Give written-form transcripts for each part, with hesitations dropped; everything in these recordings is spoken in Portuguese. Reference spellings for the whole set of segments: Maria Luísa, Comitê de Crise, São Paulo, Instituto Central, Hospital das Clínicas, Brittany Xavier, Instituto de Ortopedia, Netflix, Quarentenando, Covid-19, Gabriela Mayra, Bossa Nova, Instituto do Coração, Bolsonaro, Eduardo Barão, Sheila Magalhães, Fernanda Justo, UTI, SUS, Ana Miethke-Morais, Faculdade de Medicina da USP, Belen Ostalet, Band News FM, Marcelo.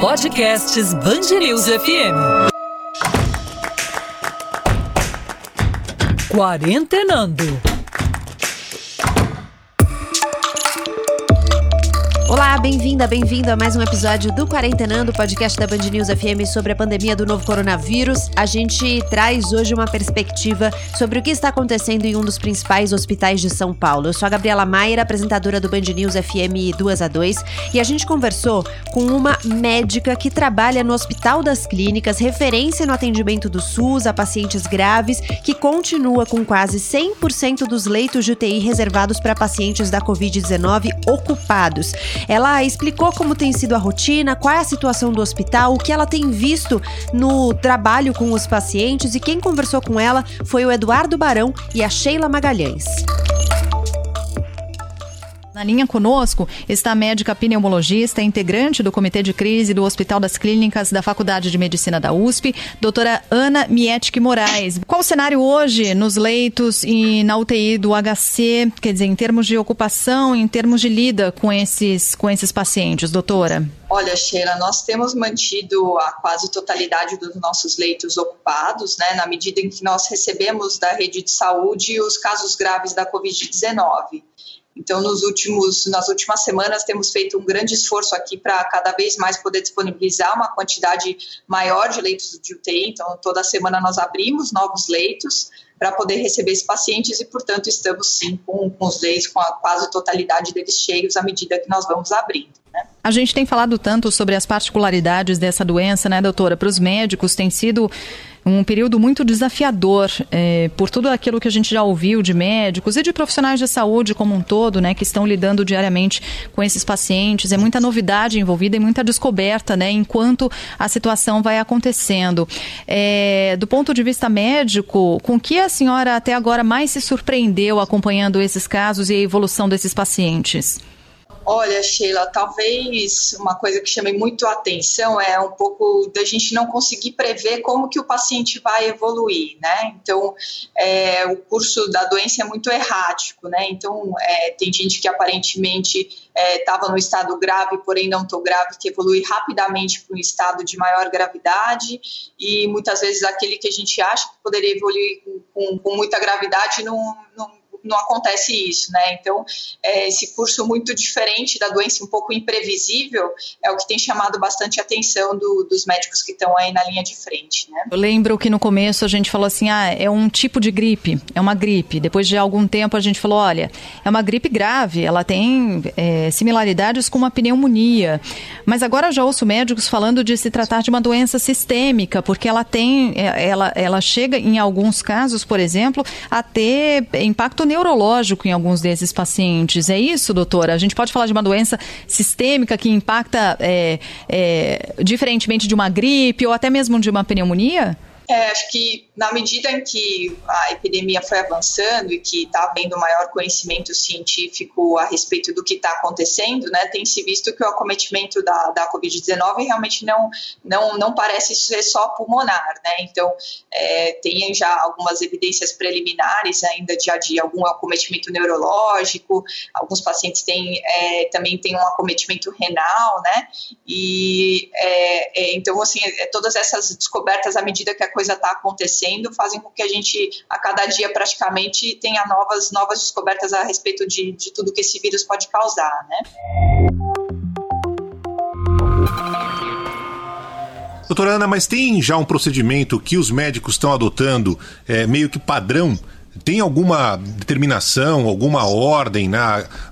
Podcasts Band News FM. Quarentenando. Olá, bem-vinda, bem-vindo a mais um episódio do Quarentenando, podcast da Band News FM sobre a pandemia do novo coronavírus. A gente traz hoje uma perspectiva sobre o que está acontecendo em um dos principais hospitais de São Paulo. Eu sou a Gabriela Mayra, apresentadora do Band News FM 2x2, e a gente conversou com uma médica que trabalha no Hospital das Clínicas, referência no atendimento do SUS a pacientes graves, que continua com quase 100% dos leitos de UTI reservados para pacientes da Covid-19 ocupados. Ela explicou como tem sido a rotina, qual é a situação do hospital, o que ela tem visto no trabalho com os pacientes, e quem conversou com ela foi o Eduardo Barão e a Sheila Magalhães. Na linha conosco está a médica pneumologista, integrante do Comitê de Crise do Hospital das Clínicas da Faculdade de Medicina da USP, doutora Ana Miethke-Morais. Qual o cenário hoje nos leitos e na UTI do HC, quer dizer, em termos de ocupação, em termos de lida com esses pacientes, doutora? Olha, Sheila, nós temos mantido a quase totalidade dos nossos leitos ocupados, né, na medida em que nós recebemos da rede de saúde os casos graves da Covid-19. Então, nas últimas semanas, temos feito um grande esforço aqui para cada vez mais poder disponibilizar uma quantidade maior de leitos de UTI. Então, toda semana nós abrimos novos leitos para poder receber esses pacientes e, portanto, estamos sim com os leitos, com a quase totalidade deles cheios à medida que nós vamos abrindo. A gente tem falado tanto sobre as particularidades dessa doença, né, doutora? Para os médicos tem sido um período muito desafiador, por tudo aquilo que a gente já ouviu de médicos e de profissionais de saúde como um todo, né, que estão lidando diariamente com esses pacientes. É muita novidade envolvida e muita descoberta, né, enquanto a situação vai acontecendo. Do ponto de vista médico, com que a senhora até agora mais se surpreendeu acompanhando esses casos e a evolução desses pacientes? Olha, Sheila, talvez uma coisa que chame muito a atenção é um pouco da gente não conseguir prever como que o paciente vai evoluir, né? Então, o curso da doença é muito errático, né? Então, tem gente que aparentemente estava no estado grave, porém não tão grave, que evolui rapidamente para um estado de maior gravidade, e muitas vezes aquele que a gente acha que poderia evoluir com muita gravidade não acontece isso, né? Então, esse curso muito diferente da doença, um pouco imprevisível, é o que tem chamado bastante a atenção dos médicos que estão aí na linha de frente, né? Eu lembro que no começo a gente falou assim, é um tipo de gripe, é uma gripe. Depois de algum tempo a gente falou, olha, é uma gripe grave, ela tem similaridades com uma pneumonia. Mas agora já ouço médicos falando de se tratar de uma doença sistêmica, porque ela chega em alguns casos, por exemplo, a ter impacto neurológico em alguns desses pacientes. É isso, doutora? A gente pode falar de uma doença sistêmica que impacta diferentemente de uma gripe ou até mesmo de uma pneumonia? Acho que na medida em que a epidemia foi avançando e que está havendo maior conhecimento científico a respeito do que está acontecendo, né, tem se visto que o acometimento da Covid-19 realmente não parece ser só pulmonar, né? Então, tem já algumas evidências preliminares ainda de algum acometimento neurológico, alguns pacientes também têm um acometimento renal, né? E, então, assim, todas essas descobertas à medida que a coisa está acontecendo fazem com que a gente, a cada dia praticamente, tenha novas descobertas a respeito de tudo que esse vírus pode causar, né? Doutora Ana, mas tem já um procedimento que os médicos estão adotando, meio que padrão? Tem alguma determinação, alguma ordem?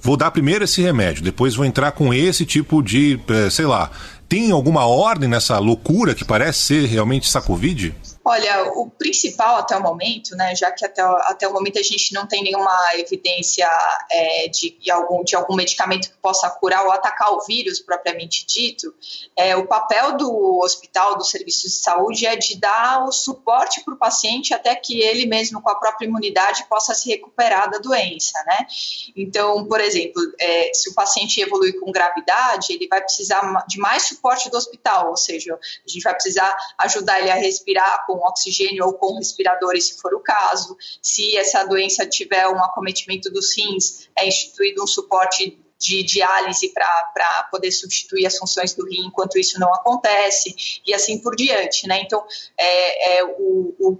Vou dar primeiro esse remédio, depois vou entrar com esse tipo de, sei lá... Tem alguma ordem nessa loucura que parece ser realmente essa Covid? Olha, o principal até o momento, né, já que até o momento a gente não tem nenhuma evidência de algum medicamento que possa curar ou atacar o vírus propriamente dito, o papel do hospital, dos serviços de saúde é de dar o suporte para o paciente até que ele mesmo com a própria imunidade possa se recuperar da doença, né? Então, por exemplo, se o paciente evoluir com gravidade, ele vai precisar de mais suporte do hospital, ou seja, a gente vai precisar ajudar ele a respirar com com oxigênio ou com respiradores, se for o caso. Se essa doença tiver um acometimento dos rins, é instituído um suporte de diálise para poder substituir as funções do rim, enquanto isso não acontece, e assim por diante, né? Então, o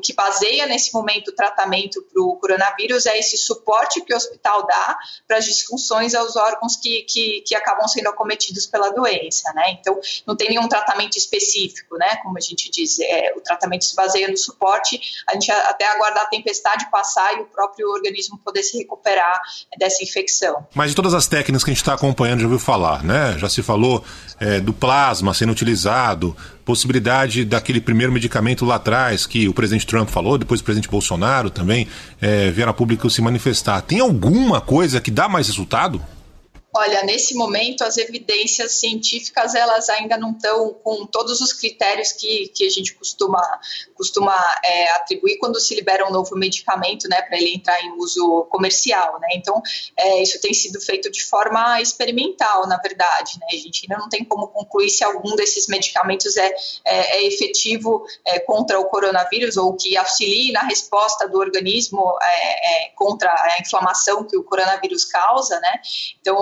que baseia nesse momento o tratamento para o coronavírus é esse suporte que o hospital dá para as disfunções aos órgãos que acabam sendo acometidos pela doença, né? Então, não tem nenhum tratamento específico, né? Como a gente diz, o tratamento se baseia no suporte, a gente até aguardar a tempestade passar e o próprio organismo poder se recuperar dessa infecção. Mas de todas as técnicas que a gente está acompanhando, já ouviu falar, né? Já se falou do plasma sendo utilizado, possibilidade daquele primeiro medicamento lá atrás que o presidente Trump falou, depois o presidente Bolsonaro também vieram a público se manifestar. Tem alguma coisa que dá mais resultado? Olha, nesse momento as evidências científicas elas ainda não estão com todos os critérios que a gente costuma atribuir quando se libera um novo medicamento, né, para ele entrar em uso comercial, né? Então, isso tem sido feito de forma experimental, na verdade, né? A gente ainda não tem como concluir se algum desses medicamentos é efetivo contra o coronavírus ou que auxilie na resposta do organismo contra a inflamação que o coronavírus causa, né? Então,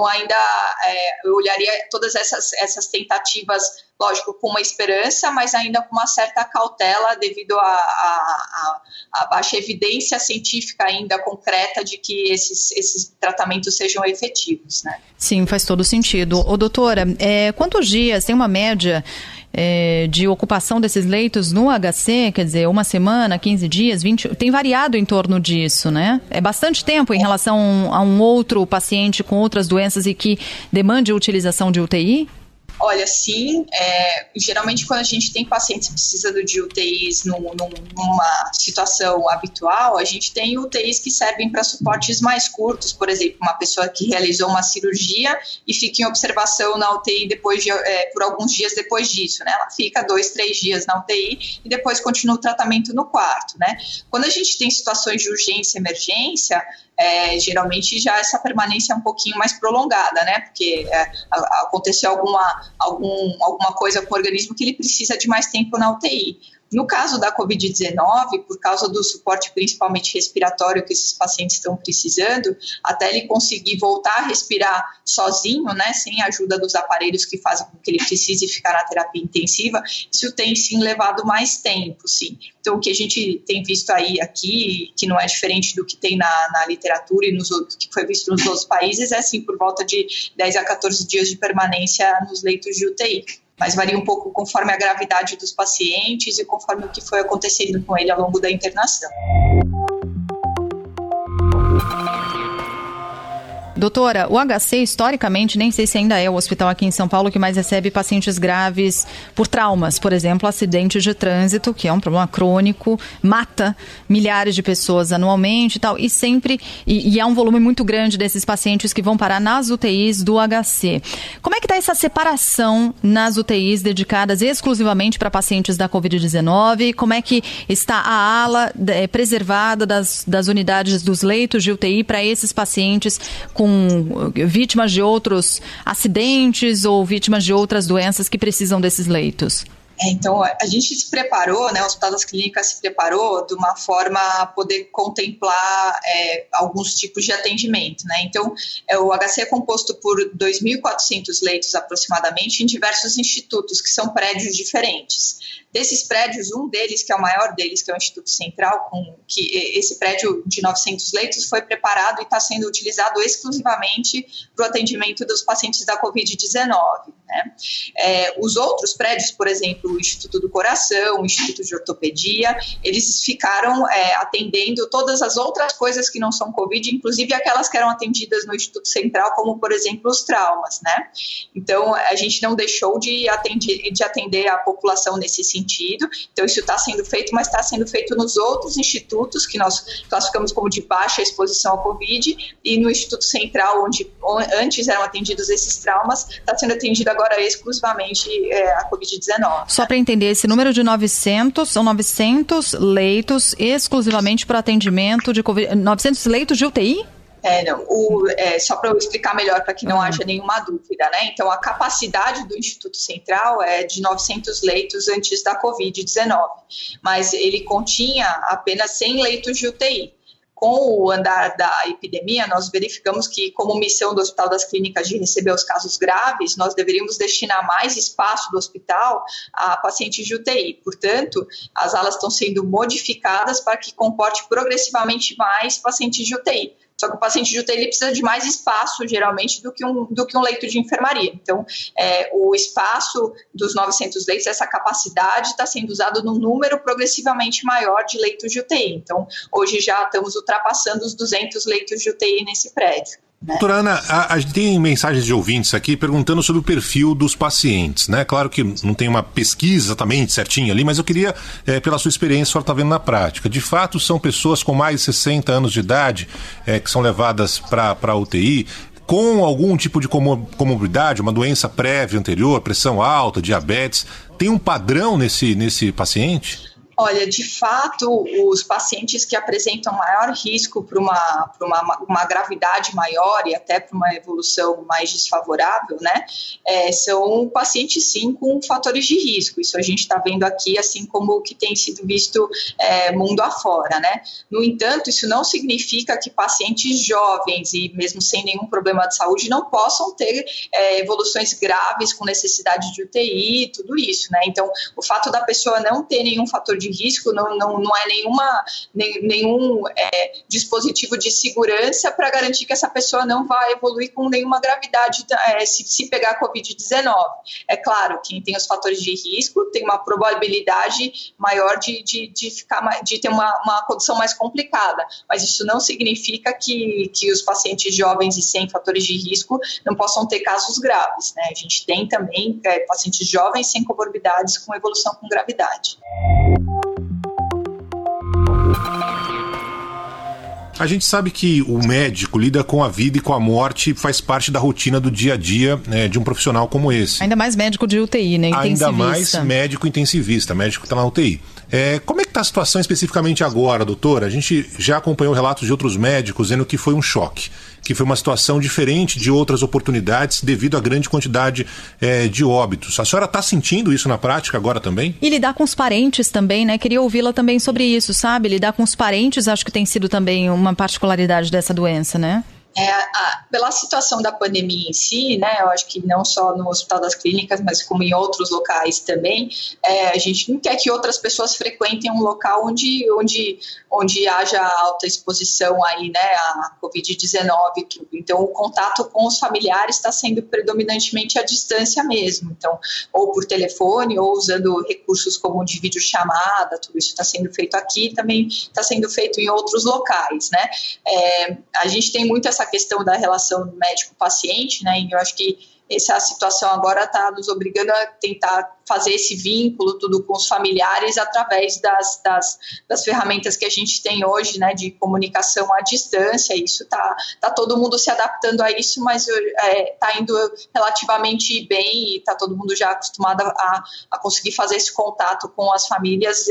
eu olharia todas essas tentativas, lógico, com uma esperança, mas ainda com uma certa cautela devido à baixa evidência científica ainda concreta de que esses tratamentos sejam efetivos, né? Sim, faz todo sentido. Ô, doutora, quantos dias tem uma média de ocupação desses leitos no HC? Quer dizer, uma semana, 15 dias, 20... Tem variado em torno disso, né? É bastante tempo em relação a um outro paciente com outras doenças e que demande utilização de UTI? Olha, sim, geralmente quando a gente tem pacientes precisando de UTIs numa situação habitual, a gente tem UTIs que servem para suportes mais curtos, por exemplo, uma pessoa que realizou uma cirurgia e fica em observação na UTI depois por alguns dias depois disso, né? Ela fica 2-3 dias na UTI e depois continua o tratamento no quarto, né? Quando a gente tem situações de urgência e emergência, geralmente já essa permanência é um pouquinho mais prolongada, né? Porque aconteceu alguma coisa com o organismo que ele precisa de mais tempo na UTI. No caso da Covid-19, por causa do suporte principalmente respiratório que esses pacientes estão precisando, até ele conseguir voltar a respirar sozinho, né, sem a ajuda dos aparelhos que fazem com que ele precise ficar na terapia intensiva, isso tem sim levado mais tempo, sim. Então, o que a gente tem visto aqui, que não é diferente do que tem na literatura e que foi visto nos outros países, é sim por volta de 10 a 14 dias de permanência nos leitos de UTI. Mas varia um pouco conforme a gravidade dos pacientes e conforme o que foi acontecendo com ele ao longo da internação. Doutora, o HC, historicamente, nem sei se ainda é o hospital aqui em São Paulo que mais recebe pacientes graves por traumas, por exemplo, acidente de trânsito, que é um problema crônico, mata milhares de pessoas anualmente e tal, e há um volume muito grande desses pacientes que vão parar nas UTIs do HC. Como é que está essa separação nas UTIs dedicadas exclusivamente para pacientes da Covid-19? Como é que está a ala preservada das unidades dos leitos de UTI para esses pacientes com vítimas de outros acidentes ou vítimas de outras doenças que precisam desses leitos? Então, a gente se preparou, né, o Hospital das Clínicas se preparou de uma forma a poder contemplar alguns tipos de atendimento, né? Então, o HC é composto por 2.400 leitos aproximadamente em diversos institutos, que são prédios diferentes. Desses prédios, um deles, que é o maior deles, que é o Instituto Central, que esse prédio de 900 leitos foi preparado e está sendo utilizado exclusivamente para o atendimento dos pacientes da Covid-19. Né? Os outros prédios, por exemplo, o Instituto do Coração, o Instituto de Ortopedia, eles ficaram atendendo todas as outras coisas que não são Covid, inclusive aquelas que eram atendidas no Instituto Central, como, por exemplo, os traumas, né? Então, a gente não deixou de atender a população nesse sentido. Então, isso está sendo feito, mas está sendo feito nos outros institutos que nós classificamos como de baixa exposição à Covid, e no Instituto Central, onde antes eram atendidos esses traumas, está sendo atendido agora exclusivamente a Covid-19. Só para entender, esse número de 900 leitos exclusivamente para atendimento de Covid, 900 leitos de UTI? Só para eu explicar melhor, para que não haja nenhuma dúvida, né? Então, a capacidade do Instituto Central é de 900 leitos antes da Covid-19, mas ele continha apenas 100 leitos de UTI. Com o andar da epidemia, nós verificamos que, como missão do Hospital das Clínicas de receber os casos graves, nós deveríamos destinar mais espaço do hospital a pacientes de UTI. Portanto, as alas estão sendo modificadas para que comporte progressivamente mais pacientes de UTI. Só que o paciente de UTI ele precisa de mais espaço, geralmente, do que um leito de enfermaria. Então, o espaço dos 900 leitos, essa capacidade está sendo usada num número progressivamente maior de leitos de UTI. Então, hoje já estamos ultrapassando os 200 leitos de UTI nesse prédio. Doutora Ana, a gente tem mensagens de ouvintes aqui perguntando sobre o perfil dos pacientes, né? Claro que não tem uma pesquisa exatamente certinha ali, mas eu queria, pela sua experiência, a senhora está vendo na prática. De fato, são pessoas com mais de 60 anos de idade que são levadas para a UTI, com algum tipo de comorbidade, uma doença prévia anterior, pressão alta, diabetes. Tem um padrão nesse paciente? Olha, de fato, os pacientes que apresentam maior risco para uma gravidade maior e até para uma evolução mais desfavorável, né, são pacientes, sim, com fatores de risco. Isso a gente está vendo aqui, assim como o que tem sido visto mundo afora, né. No entanto, isso não significa que pacientes jovens e mesmo sem nenhum problema de saúde não possam ter evoluções graves com necessidade de UTI, tudo isso, né. Então, o fato da pessoa não ter nenhum fator de risco não é nenhum dispositivo de segurança para garantir que essa pessoa não vai evoluir com nenhuma gravidade se pegar Covid-19. É claro, quem tem os fatores de risco tem uma probabilidade maior de ter uma condição mais complicada, mas isso não significa que os pacientes jovens e sem fatores de risco não possam ter casos graves, né? A gente tem também pacientes jovens sem comorbidades com evolução com gravidade. A gente sabe que o médico lida com a vida e com a morte, faz parte da rotina do dia a dia, né, de um profissional como esse. Ainda mais médico de UTI, né? Intensivista. Ainda mais médico intensivista, médico que está na UTI. Como é que está a situação especificamente agora, doutora? A gente já acompanhou relatos de outros médicos dizendo que foi um choque, que foi uma situação diferente de outras oportunidades devido à grande quantidade de óbitos. A senhora está sentindo isso na prática agora também? E lidar com os parentes também, né? Queria ouvi-la também sobre isso, sabe? Lidar com os parentes acho que tem sido também uma particularidade dessa doença, né? Pela situação da pandemia em si, né, eu acho que não só no Hospital das Clínicas, mas como em outros locais também, a gente não quer que outras pessoas frequentem um local onde haja alta exposição aí, né, à Covid-19 e tudo. Então, o contato com os familiares está sendo predominantemente à distância mesmo. Então, ou por telefone, ou usando recursos como de videochamada, tudo isso está sendo feito aqui, também está sendo feito em outros locais, né. A gente tem muito essa questão da relação médico-paciente, né, e eu acho que essa situação agora está nos obrigando a tentar fazer esse vínculo tudo com os familiares através das ferramentas que a gente tem hoje, né, de comunicação à distância. Isso tá todo mundo se adaptando a isso, mas tá indo relativamente bem e tá todo mundo já acostumado a conseguir fazer esse contato com as famílias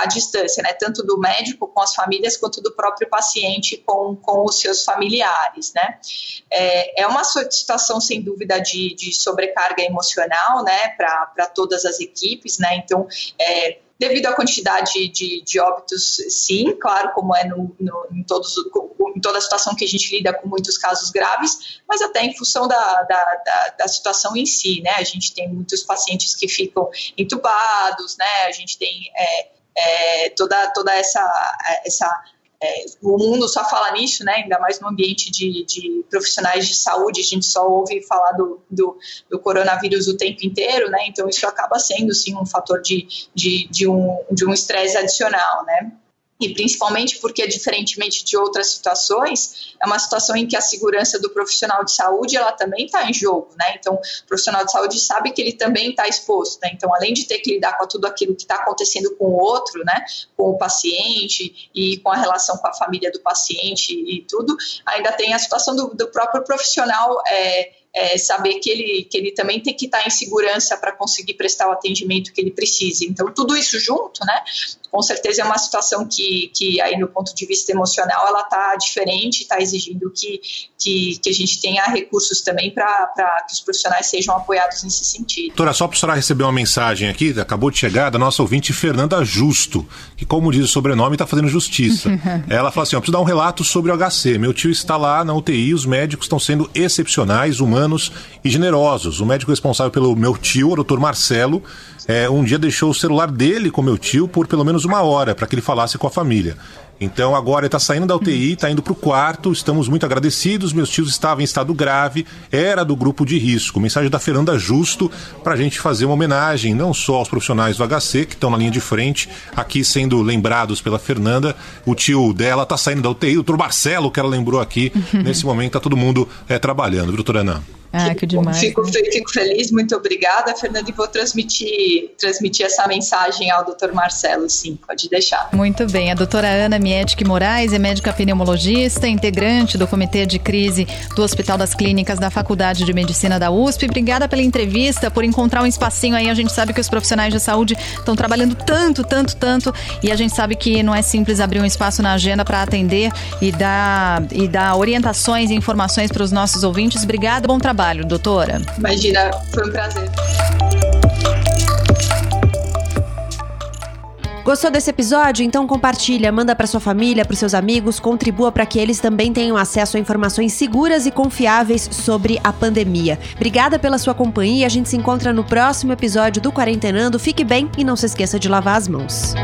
à distância, né, tanto do médico com as famílias quanto do próprio paciente com os seus familiares, né. É uma situação sem dúvida de sobrecarga emocional, né, para todas as equipes, né, então devido à quantidade de óbitos, sim, claro, como é em toda a situação que a gente lida com muitos casos graves, mas até em função da situação em si, né, a gente tem muitos pacientes que ficam entubados, né, a gente tem toda essa o mundo só fala nisso, né? Ainda mais no ambiente de profissionais de saúde, a gente só ouve falar do coronavírus o tempo inteiro, né? Então isso acaba sendo, sim, um fator de um estresse adicional, né? E principalmente porque, diferentemente de outras situações, é uma situação em que a segurança do profissional de saúde, ela também está em jogo, né? Então, o profissional de saúde sabe que ele também está exposto, né? Então, além de ter que lidar com tudo aquilo que está acontecendo com o outro, né? Com o paciente e com a relação com a família do paciente e tudo, ainda tem a situação do próprio profissional, saber que ele também tem que estar em segurança para conseguir prestar o atendimento que ele precisa. Então, tudo isso junto, né, com certeza é uma situação que aí no ponto de vista emocional ela está diferente, está exigindo que a gente tenha recursos também para que os profissionais sejam apoiados nesse sentido. Doutora, só para a senhora receber uma mensagem aqui, acabou de chegar da nossa ouvinte Fernanda Justo, que, como diz o sobrenome, está fazendo justiça. Ela fala assim, ó, preciso dar um relato sobre o HC, meu tio está lá na UTI, os médicos estão sendo excepcionais, humanos e generosos. O médico responsável pelo meu tio, o Dr. Marcelo, um dia deixou o celular dele com meu tio por pelo menos uma hora, para que ele falasse com a família. Então agora ele está saindo da UTI, está indo para o quarto, estamos muito agradecidos, meus tios estavam em estado grave, era do grupo de risco. Mensagem da Fernanda Justo para a gente fazer uma homenagem não só aos profissionais do HC que estão na linha de frente, aqui sendo lembrados pela Fernanda, o tio dela está saindo da UTI, o doutor Marcelo que ela lembrou aqui, nesse momento está todo mundo trabalhando, viu, doutora Ana? Ah, que demais. Fico feliz, muito obrigada, Fernanda, e vou transmitir essa mensagem ao Dr. Marcelo, sim, pode deixar. Muito bem, a doutora Ana Miethke-Morais é médica pneumologista, integrante do Comitê de Crise do Hospital das Clínicas da Faculdade de Medicina da USP. Obrigada pela entrevista, por encontrar um espacinho aí, a gente sabe que os profissionais de saúde estão trabalhando tanto, e a gente sabe que não é simples abrir um espaço na agenda para atender e dar orientações e informações para os nossos ouvintes. Obrigada, bom trabalho, doutora. Imagina, foi um prazer. Gostou desse episódio? Então compartilha, manda para sua família, para os seus amigos, contribua para que eles também tenham acesso a informações seguras e confiáveis sobre a pandemia. Obrigada pela sua companhia, a gente se encontra no próximo episódio do Quarentenando. Fique bem e não se esqueça de lavar as mãos.